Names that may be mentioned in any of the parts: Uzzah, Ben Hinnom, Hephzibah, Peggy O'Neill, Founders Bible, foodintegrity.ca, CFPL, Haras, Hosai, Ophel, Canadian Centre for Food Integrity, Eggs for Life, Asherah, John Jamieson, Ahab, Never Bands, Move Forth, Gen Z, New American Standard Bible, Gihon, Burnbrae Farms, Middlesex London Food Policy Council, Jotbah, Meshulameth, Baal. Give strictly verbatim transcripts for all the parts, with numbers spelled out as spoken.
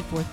Move Forth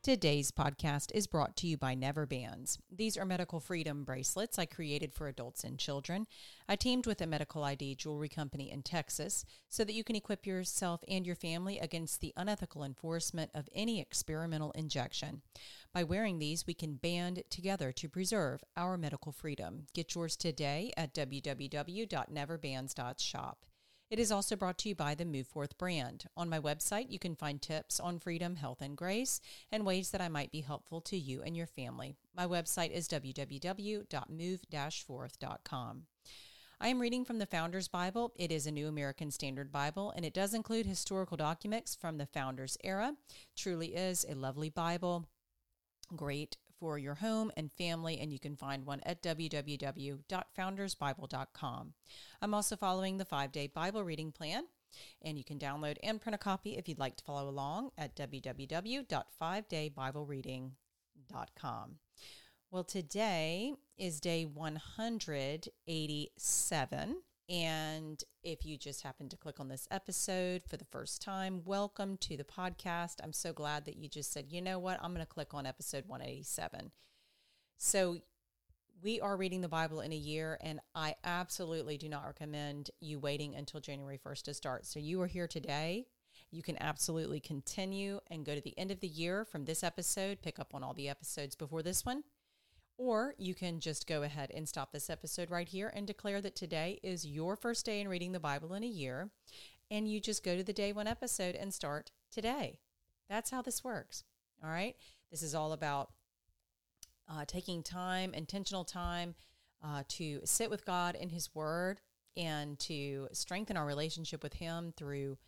Today's podcast is brought to you by Never Bands. These are medical freedom bracelets I created for adults and children. I teamed with a medical I D jewelry company in Texas so that you can equip yourself and your family against the unethical enforcement of any experimental injection. By wearing these, we can band together to preserve our medical freedom. Get yours today at w w w dot never bands dot shop. It is also brought to you by the Move Forth brand. On my website, you can find tips on freedom, health, and grace, and ways that I might be helpful to you and your family. My website is w w w dot move dash forth dot com. I am reading from the Founders Bible. It is a New American Standard Bible, and it does include historical documents from the Founders era. Truly is a lovely Bible, great for your home and family, and you can find one at w w w dot founders bible dot com. I'm also following the five-day Bible reading plan, and you can download and print a copy if you'd like to follow along at w w w dot five day bible reading dot com. Well, today is day one hundred eighty-seven, and if you just happened to click on this episode for the first time, welcome to the podcast. I'm so glad that you just said, you know what, I'm going to click on episode one eighty-seven. So we are reading the Bible in a year, and I absolutely do not recommend you waiting until January first to start. So you are here today. You can absolutely continue and go to the end of the year from this episode, pick up on all the episodes before this one. Or you can just go ahead and stop this episode right here and declare that today is your first day in reading the Bible in a year, and you just go to the day one episode and start today. That's how this works, all right? This is all about uh, taking time, intentional time, uh, to sit with God in His Word and to strengthen our relationship with Him through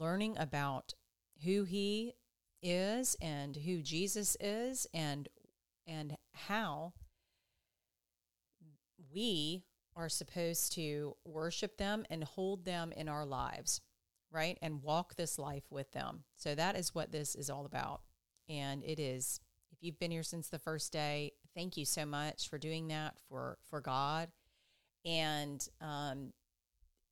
learning about who He is and who Jesus is and and how we are supposed to worship them and hold them in our lives, right? And walk this life with them. So that is what this is all about. And it is, if you've been here since the first day, thank you so much for doing that for, for God. And, um,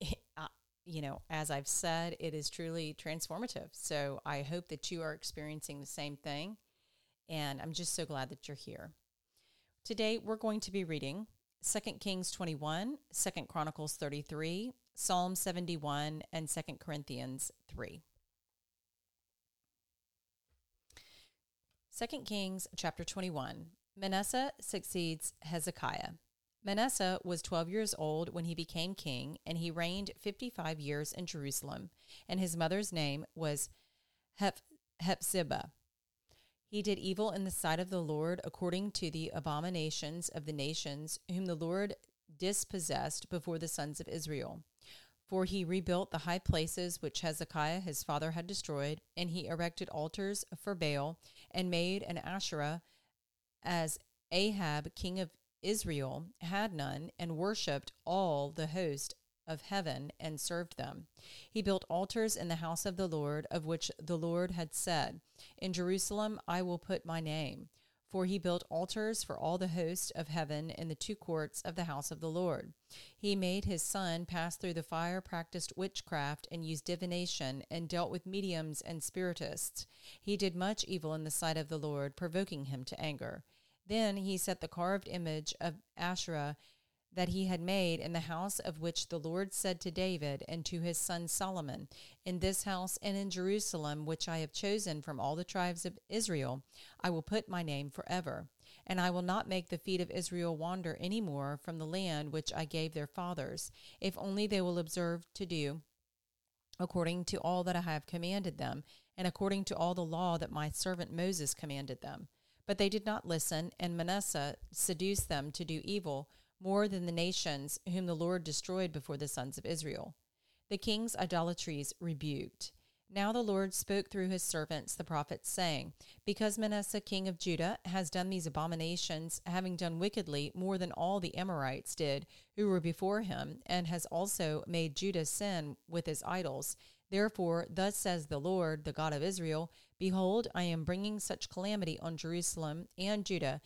it, uh, you know, as I've said, it is truly transformative. So I hope that you are experiencing the same thing. And I'm just so glad that you're here. Today, we're going to be reading Second Kings twenty-one, Second Chronicles thirty-three, Psalm seventy-one, and Second Corinthians three. Second Kings chapter twenty-one. Manasseh succeeds Hezekiah. Manasseh was twelve years old when he became king, and he reigned fifty-five years in Jerusalem, and his mother's name was Heph- Hephzibah. He did evil in the sight of the Lord according to the abominations of the nations whom the Lord dispossessed before the sons of Israel. For he rebuilt the high places which Hezekiah his father had destroyed, and he erected altars for Baal and made an Asherah, as Ahab king of Israel had none, and worshipped all the host of heaven and served them. He built altars in the house of the Lord, of which the Lord had said, "In Jerusalem I will put my name." For he built altars for all the host of heaven in the two courts of the house of the Lord. He made his son pass through the fire, practiced witchcraft, and used divination, and dealt with mediums and spiritists. He did much evil in the sight of the Lord, provoking him to anger. Then he set the carved image of Asherah that he had made in the house of which the Lord said to David and to his son Solomon, "In this house and in Jerusalem, which I have chosen from all the tribes of Israel, I will put my name forever. And I will not make the feet of Israel wander any more from the land which I gave their fathers, if only they will observe to do according to all that I have commanded them, and according to all the law that my servant Moses commanded them." But they did not listen, and Manasseh seduced them to do evil, more than the nations whom the Lord destroyed before the sons of Israel. The king's idolatries rebuked. Now the Lord spoke through his servants, the prophets, saying, "Because Manasseh king of Judah has done these abominations, having done wickedly more than all the Amorites did who were before him, and has also made Judah sin with his idols, Therefore, thus says the Lord, the God of Israel, behold, I am bringing such calamity on Jerusalem and Judah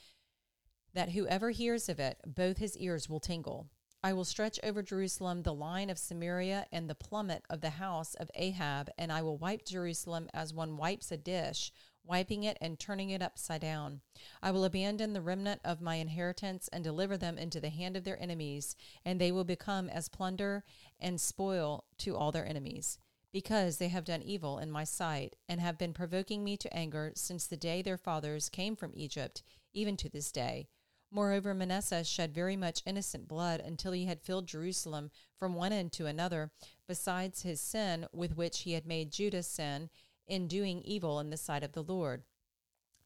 that whoever hears of it, both his ears will tingle. I will stretch over Jerusalem the line of Samaria and the plummet of the house of Ahab, and I will wipe Jerusalem as one wipes a dish, wiping it and turning it upside down. I will abandon the remnant of my inheritance and deliver them into the hand of their enemies, and they will become as plunder and spoil to all their enemies, because they have done evil in my sight and have been provoking me to anger since the day their fathers came from Egypt, even to this day. Moreover, Manasseh shed very much innocent blood until he had filled Jerusalem from one end to another, besides his sin with which he had made Judah sin in doing evil in the sight of the Lord.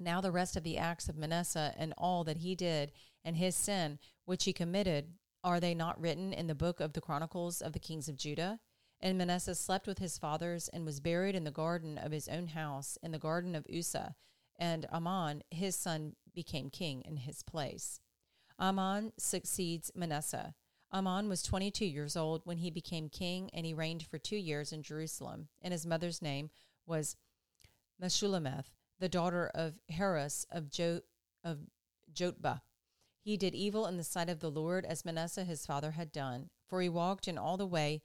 Now the rest of the acts of Manasseh and all that he did and his sin which he committed, are they not written in the book of the Chronicles of the kings of Judah? And Manasseh slept with his fathers and was buried in the garden of his own house, in the garden of Uzzah. And Amon, his son, became king in his place. Amon succeeds Manasseh. Amon was twenty-two years old when he became king, and he reigned for two years in Jerusalem. And his mother's name was Meshulameth, the daughter of Haras of, jo- of Jotbah. He did evil in the sight of the Lord, as Manasseh his father had done, for he walked in all the way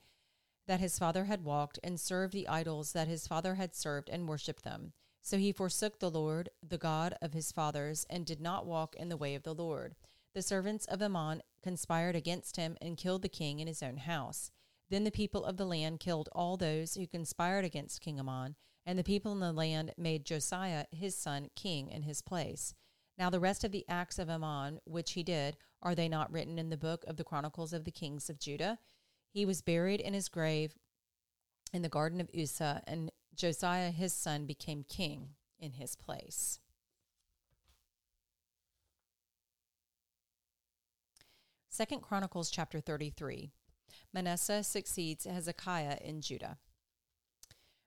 that his father had walked, and served the idols that his father had served, and worshipped them. So he forsook the Lord, the God of his fathers, and did not walk in the way of the Lord. The servants of Ammon conspired against him and killed the king in his own house. Then the people of the land killed all those who conspired against King Ammon, and the people in the land made Josiah his son king in his place. Now the rest of the acts of Ammon, which he did, are they not written in the book of the Chronicles of the kings of Judah? He was buried in his grave in the garden of Uzzah, and Josiah his son became king in his place. Second Chronicles chapter thirty-three. Manasseh succeeds Hezekiah in Judah.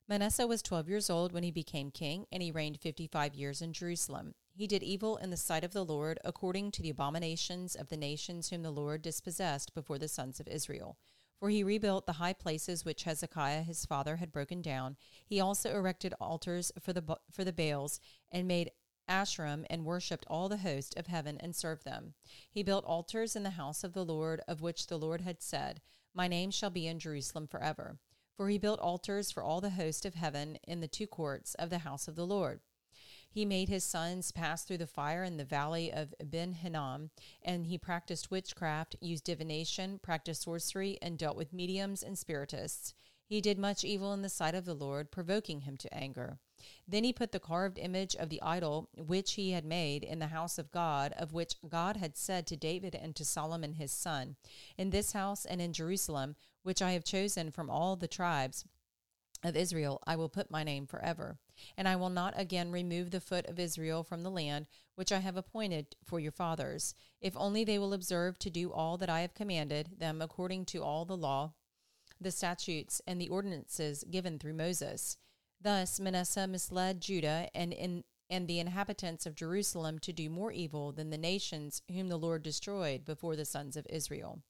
Manasseh was twelve years old when he became king, and he reigned fifty-five years in Jerusalem. He did evil in the sight of the Lord, according to the abominations of the nations whom the Lord dispossessed before the sons of Israel. For he rebuilt the high places which Hezekiah his father had broken down. He also erected altars for the for the Baals, and made Asherim, and worshipped all the host of heaven, and served them. He built altars in the house of the Lord, of which the Lord had said, My name shall be in Jerusalem forever. For he built altars for all the host of heaven in the two courts of the house of the Lord. He made his sons pass through the fire in the valley of Ben Hinnom, and he practiced witchcraft, used divination, practiced sorcery, and dealt with mediums and spiritists. He did much evil in the sight of the Lord, provoking him to anger. Then he put the carved image of the idol which he had made in the house of God, of which God had said to David and to Solomon his son, In this house and in Jerusalem, which I have chosen from all the tribes of Israel, I will put my name forever. And I will not again remove the foot of Israel from the land which I have appointed for your fathers, if only they will observe to do all that I have commanded them according to all the law, the statutes, and the ordinances given through Moses. Thus Manasseh misled Judah and in, and the inhabitants of Jerusalem to do more evil than the nations whom the Lord destroyed before the sons of Israel.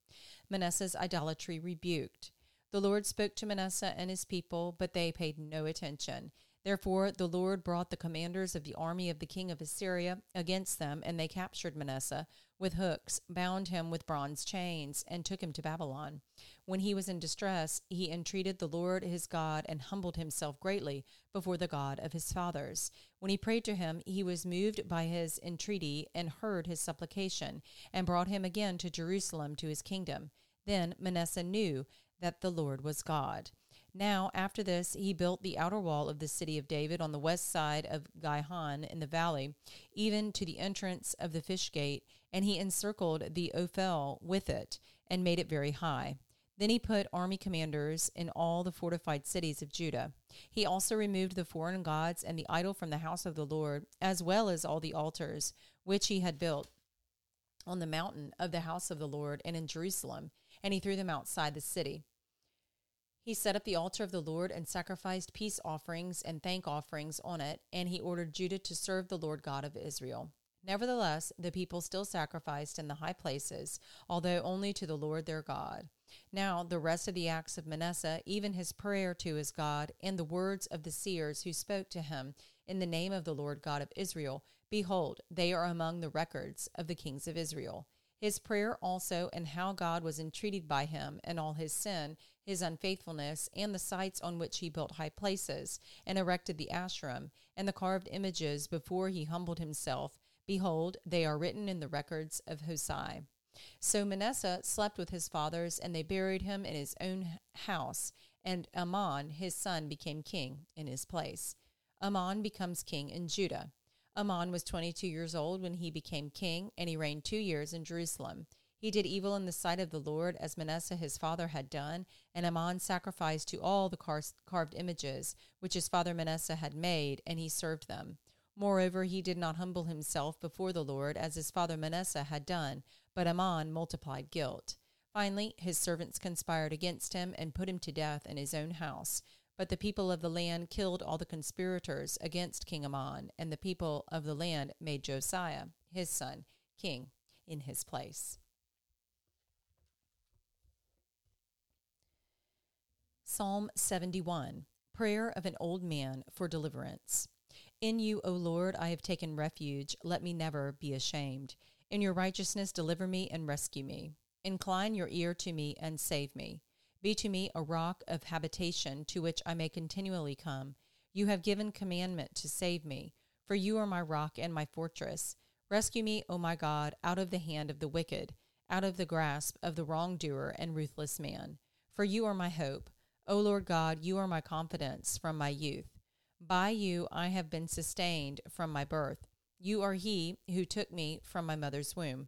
Manasseh's idolatry rebuked. The Lord spoke to Manasseh and his people, but they paid no attention. Therefore the Lord brought the commanders of the army of the king of Assyria against them, and they captured Manasseh with hooks, bound him with bronze chains, and took him to Babylon. When he was in distress, he entreated the Lord his God and humbled himself greatly before the God of his fathers. When he prayed to him, he was moved by his entreaty and heard his supplication, and brought him again to Jerusalem to his kingdom. Then Manasseh knew that the Lord was God. Now, after this, he built the outer wall of the city of David on the west side of Gihon in the valley, even to the entrance of the fish gate, and he encircled the Ophel with it, and made it very high. Then he put army commanders in all the fortified cities of Judah. He also removed the foreign gods and the idol from the house of the Lord, as well as all the altars which he had built on the mountain of the house of the Lord and in Jerusalem, and he threw them outside the city. He set up the altar of the Lord and sacrificed peace offerings and thank offerings on it, and he ordered Judah to serve the Lord God of Israel. Nevertheless, the people still sacrificed in the high places, although only to the Lord their God. Now the rest of the acts of Manasseh, even his prayer to his God, and the words of the seers who spoke to him in the name of the Lord God of Israel, behold, they are among the records of the kings of Israel. His prayer also, and how God was entreated by him, and all his sin, his unfaithfulness, and the sites on which he built high places, and erected the Asherim, and the carved images before he humbled himself, behold, they are written in the records of Hosai. So Manasseh slept with his fathers, and they buried him in his own house, and Amon his son became king in his place. Amon becomes king in Judah. Amon was twenty-two years old when he became king, and he reigned two years in Jerusalem. He did evil in the sight of the Lord, as Manasseh his father had done, and Amon sacrificed to all the car- carved images which his father Manasseh had made, and he served them. Moreover, he did not humble himself before the Lord, as his father Manasseh had done, but Amon multiplied guilt. Finally, his servants conspired against him and put him to death in his own house. But the people of the land killed all the conspirators against King Amon, and the people of the land made Josiah, his son, king in his place. Psalm seventy-one, Prayer of an Old Man for Deliverance. In you, O Lord, I have taken refuge. Let me never be ashamed. In your righteousness, deliver me and rescue me. Incline your ear to me and save me. Be to me a rock of habitation to which I may continually come. You have given commandment to save me, for you are my rock and my fortress. Rescue me, O my God, out of the hand of the wicked, out of the grasp of the wrongdoer and ruthless man. For you are my hope. O Lord God, you are my confidence from my youth. By you I have been sustained from my birth. You are he who took me from my mother's womb.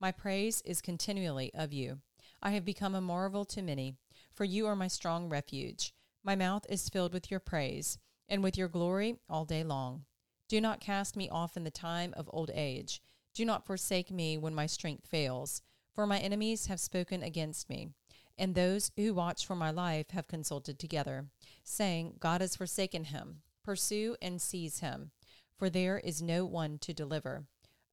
My praise is continually of you. I have become a marvel to many, for you are my strong refuge. My mouth is filled with your praise, and with your glory all day long. Do not cast me off in the time of old age. Do not forsake me when my strength fails, for my enemies have spoken against me, and those who watch for my life have consulted together, saying, God has forsaken him. Pursue and seize him, for there is no one to deliver.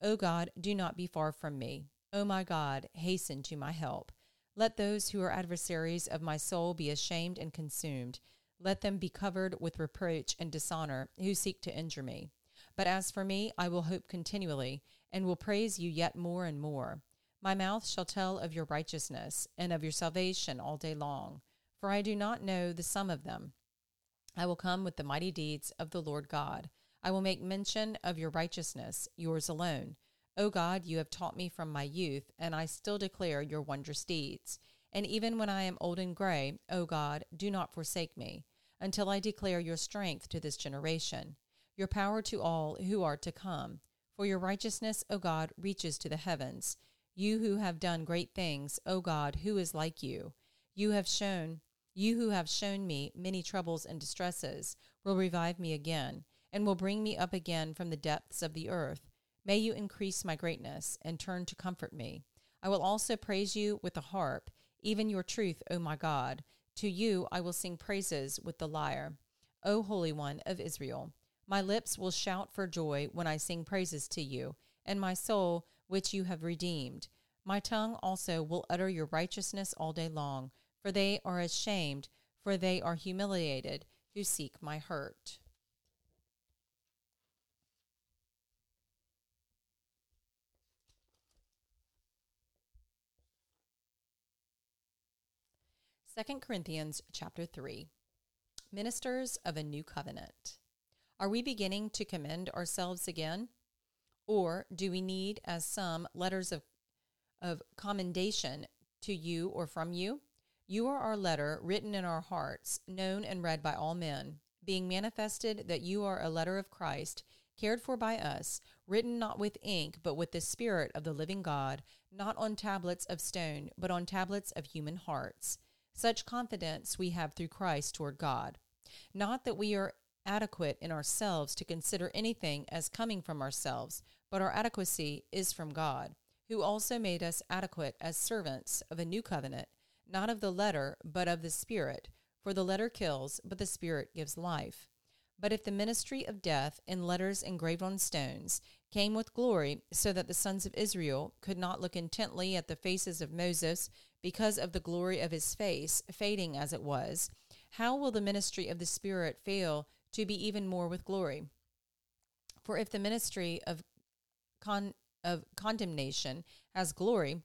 O God, do not be far from me. O my God, hasten to my help. Let those who are adversaries of my soul be ashamed and consumed. Let them be covered with reproach and dishonor who seek to injure me. But as for me, I will hope continually and will praise you yet more and more. My mouth shall tell of your righteousness and of your salvation all day long, for I do not know the sum of them. I will come with the mighty deeds of the Lord God. I will make mention of your righteousness, yours alone. O God, you have taught me from my youth, and I still declare your wondrous deeds. And even when I am old and gray, O God, do not forsake me, until I declare your strength to this generation, your power to all who are to come. For your righteousness, O God, reaches to the heavens. You who have done great things, O God, who is like you? You have shown, you who have shown me many troubles and distresses, will revive me again, and will bring me up again from the depths of the earth. May you increase my greatness and turn to comfort me. I will also praise you with the harp, even your truth, O my God. To you I will sing praises with the lyre, O Holy One of Israel. My lips will shout for joy when I sing praises to you, and my soul, which you have redeemed. My tongue also will utter your righteousness all day long, for they are ashamed, for they are humiliated, who seek my hurt. Second Corinthians chapter three. Ministers of a New Covenant. Are we beginning to commend ourselves again? Or do we need, as some, letters of, of commendation to you or from you? You are our letter written in our hearts, known and read by all men, being manifested that you are a letter of Christ, cared for by us, written not with ink, but with the Spirit of the living God, not on tablets of stone, but on tablets of human hearts. Such confidence we have through Christ toward God. Not that we are adequate in ourselves to consider anything as coming from ourselves, but our adequacy is from God, who also made us adequate as servants of a new covenant, not of the letter, but of the Spirit. For the letter kills, but the Spirit gives life. But if the ministry of death in letters engraved on stones came with glory, so that the sons of Israel could not look intently at the faces of Moses because of the glory of his face, fading as it was, how will the ministry of the Spirit fail to be even more with glory? For if the ministry of con- of condemnation has glory,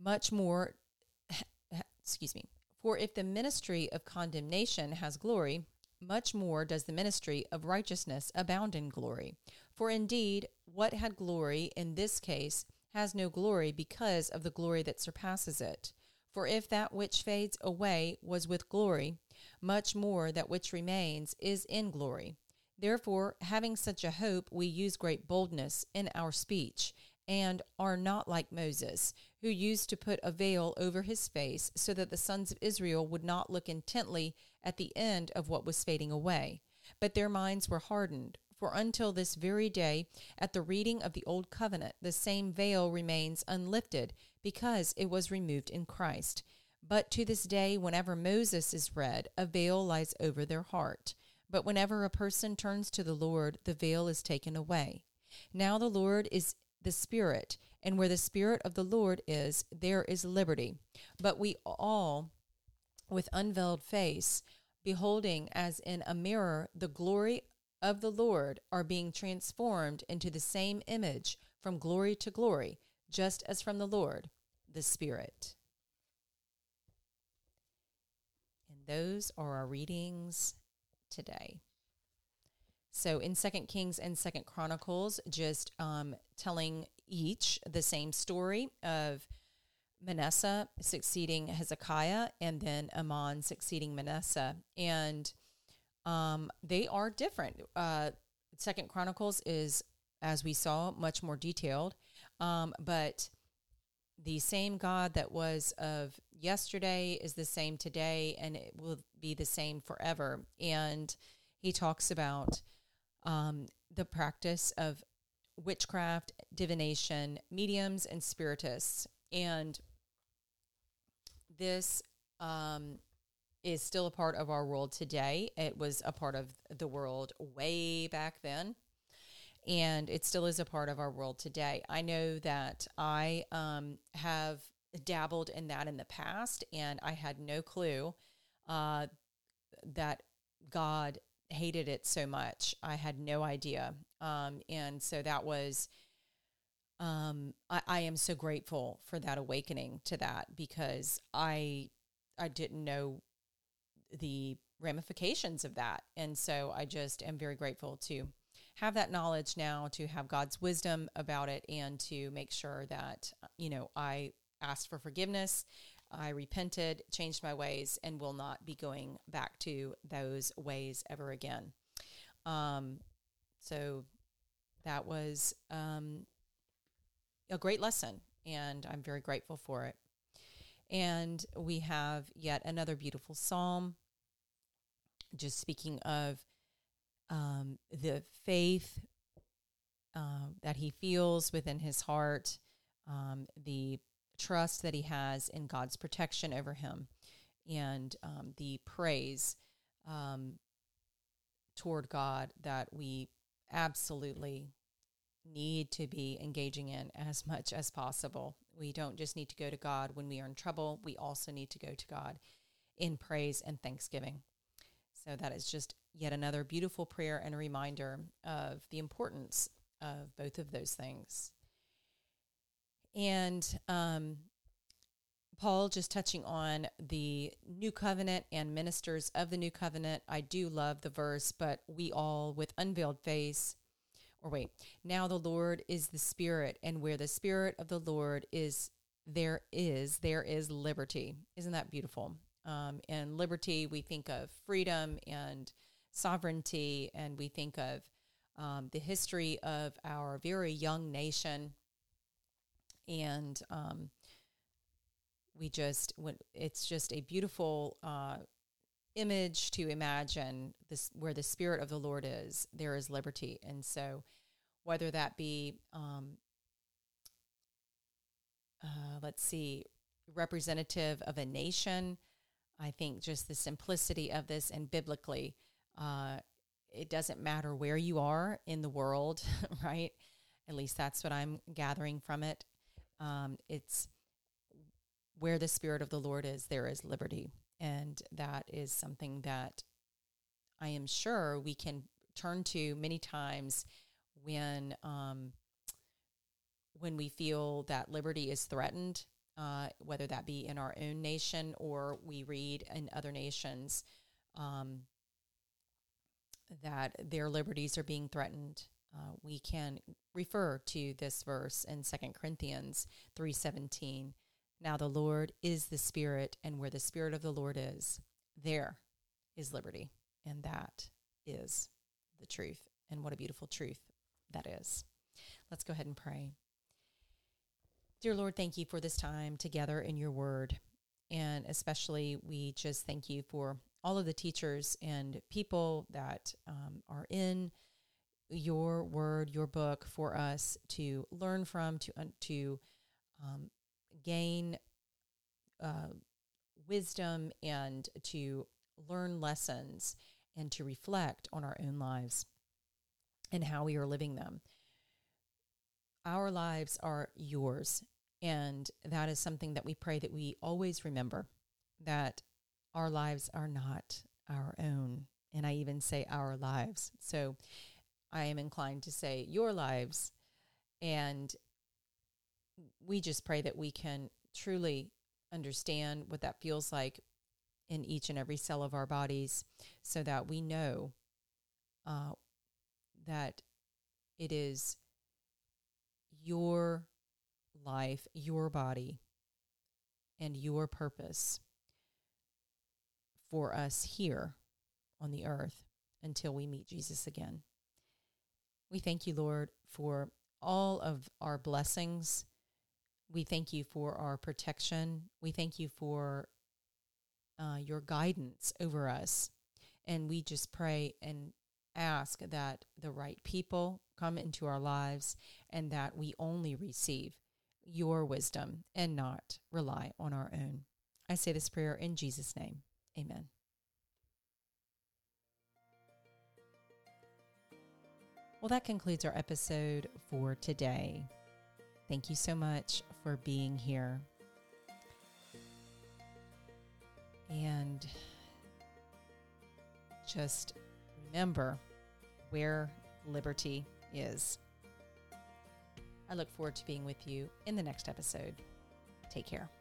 much more, excuse me, for if the ministry of condemnation has glory, much more does the ministry of righteousness abound in glory. For indeed, what had glory in this case has no glory because of the glory that surpasses it. For if that which fades away was with glory, much more that which remains is in glory. Therefore, having such a hope, we use great boldness in our speech, and are not like Moses, who used to put a veil over his face, so that the sons of Israel would not look intently at the end of what was fading away. But their minds were hardened, for until this very day, at the reading of the Old Covenant, the same veil remains unlifted, because it was removed in Christ. But to this day, whenever Moses is read, a veil lies over their heart. But whenever a person turns to the Lord, the veil is taken away. Now the Lord is the Spirit, and where the Spirit of the Lord is, there is liberty. But we all, with unveiled face, beholding as in a mirror the glory of the Lord, are being transformed into the same image from glory to glory, just as from the Lord, the Spirit. And those are our readings today. So in Second Kings and Second Chronicles, just um, telling each the same story of Manasseh succeeding Hezekiah and then Amon succeeding Manasseh. And um, they are different. Uh, Second Chronicles is, as we saw, much more detailed. Um, but the same God that was of yesterday is the same today, and it will be the same forever. And he talks about um, the practice of witchcraft, divination, mediums, and spiritists. And this um, is still a part of our world today. It was a part of the world way back then, and it still is a part of our world today. I know that I um, have dabbled in that in the past, and I had no clue uh, that God hated it so much. I had no idea. Um, and so that was, um, I, I am so grateful for that awakening to that, because I, I didn't know the ramifications of that. And so I just am very grateful to have that knowledge now, to have God's wisdom about it, and to make sure that, you know, I asked for forgiveness. I repented, changed my ways, and will not be going back to those ways ever again. Um, so that was um, a great lesson, and I'm very grateful for it. And we have yet another beautiful psalm, just speaking of um, the faith uh, that he feels within his heart, um, the trust that he has in God's protection over him, and um, the praise um, toward God that we absolutely need to be engaging in as much as possible. We don't just need to go to God when we are in trouble. We also need to go to God in praise and thanksgiving. So that is just yet another beautiful prayer and a reminder of the importance of both of those things. And um, Paul, just touching on the New Covenant and ministers of the New Covenant, I do love the verse, but we all with unveiled face, or wait, now the Lord is the Spirit, and where the Spirit of the Lord is, there is, there is liberty. Isn't that beautiful? Um, and liberty, we think of freedom and sovereignty, and we think of um, the history of our very young nation. And um, we just, when it's just a beautiful uh, image to imagine this, where the Spirit of the Lord is, there is liberty. And so whether that be, um, uh, let's see, representative of a nation, I think just the simplicity of this, and biblically Uh, it doesn't matter where you are in the world, right? At least that's what I'm gathering from it. Um, it's where the Spirit of the Lord is, there is liberty. And that is something that I am sure we can turn to many times when um, when we feel that liberty is threatened, uh, whether that be in our own nation or we read in other nations um, that their liberties are being threatened. Uh, we can refer to this verse in Second Corinthians three seventeen. Now the Lord is the Spirit, and where the Spirit of the Lord is, there is liberty. And that is the truth. And what a beautiful truth that is. Let's go ahead and pray. Dear Lord, thank you for this time together in your word. And especially we just thank you for all of the teachers and people that um, are in your word, your book for us to learn from, to, uh, to um, gain uh, wisdom and to learn lessons and to reflect on our own lives and how we are living them. Our lives are yours, and that is something that we pray that we always remember, that our lives are not our own, and I even say our lives. So I am inclined to say your lives, and we just pray that we can truly understand what that feels like in each and every cell of our bodies, so that we know uh, that it is your life, your body, and your purpose for us here on the earth until we meet Jesus again. We thank you, Lord, for all of our blessings. We thank you for our protection. We thank you for Uh, your guidance over us. And we just pray and ask that the right people come into our lives and that we only receive your wisdom and not rely on our own. I say this prayer in Jesus' name. Amen. Well, that concludes our episode for today. Thank you so much for being here. And just remember where liberty is. I look forward to being with you in the next episode. Take care.